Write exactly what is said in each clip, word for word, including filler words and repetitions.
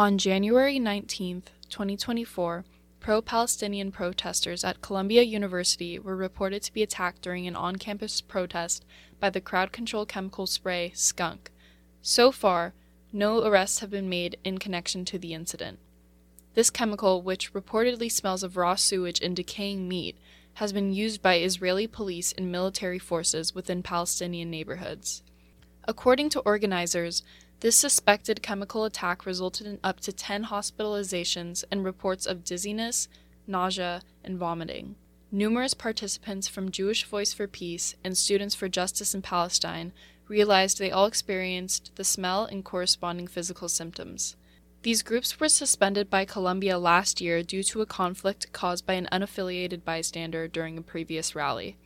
On January nineteenth, twenty twenty-four, pro-Palestinian protesters at Columbia University were reported to be attacked during an on-campus protest by the crowd control chemical spray skunk. So far, no arrests have been made in connection to the incident. This chemical, which reportedly smells of raw sewage and decaying meat, has been used by Israeli police and military forces within Palestinian neighborhoods. According to organizers, this suspected chemical attack resulted in up to ten hospitalizations and reports of dizziness, nausea, and vomiting. Numerous participants from Jewish Voice for Peace and Students for Justice in Palestine realized they all experienced the smell and corresponding physical symptoms. These groups were suspended by Columbia last year due to a conflict caused by an unaffiliated bystander during a previous rally.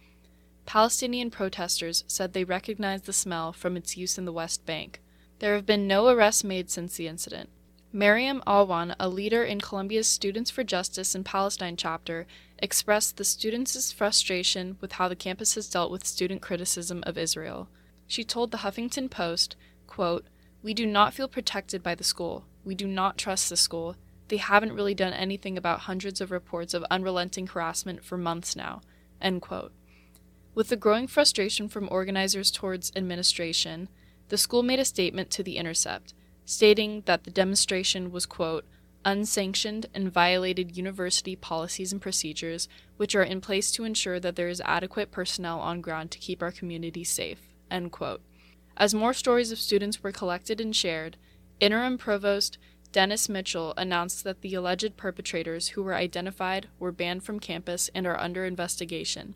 Palestinian protesters said they recognized the smell from its use in the West Bank. There have been no arrests made since the incident. Mariam Alwan, a leader in Columbia's Students for Justice in Palestine chapter, expressed the students' frustration with how the campus has dealt with student criticism of Israel. She told the Huffington Post, quote, "We do not feel protected by the school. We do not trust the school. They haven't really done anything about hundreds of reports of unrelenting harassment for months now," end quote. With the growing frustration from organizers towards administration, the school made a statement to The Intercept, stating that the demonstration was, quote, "unsanctioned and violated university policies and procedures, which are in place to ensure that there is adequate personnel on ground to keep our community safe," end quote. As more stories of students were collected and shared, Interim Provost Dennis Mitchell announced that the alleged perpetrators who were identified were banned from campus and are under investigation.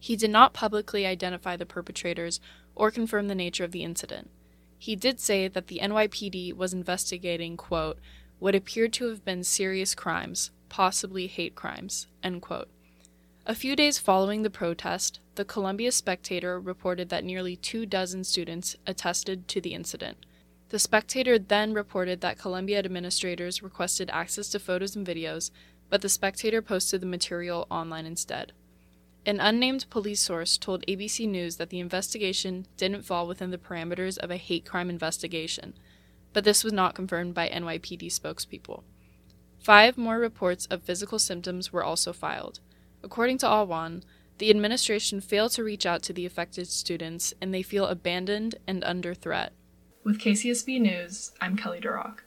He did not publicly identify the perpetrators or confirm the nature of the incident. He did say that the N Y P D was investigating, quote, "what appeared to have been serious crimes, possibly hate crimes," end quote. A few days following the protest, the Columbia Spectator reported that nearly two dozen students attested to the incident. The Spectator then reported that Columbia administrators requested access to photos and videos, but the Spectator posted the material online instead. An unnamed police source told A B C News that the investigation didn't fall within the parameters of a hate crime investigation, but this was not confirmed by N Y P D spokespeople. Five more reports of physical symptoms were also filed. According to Alwan, the administration failed to reach out to the affected students, and they feel abandoned and under threat. With K C S B News, I'm Kelly Darroch.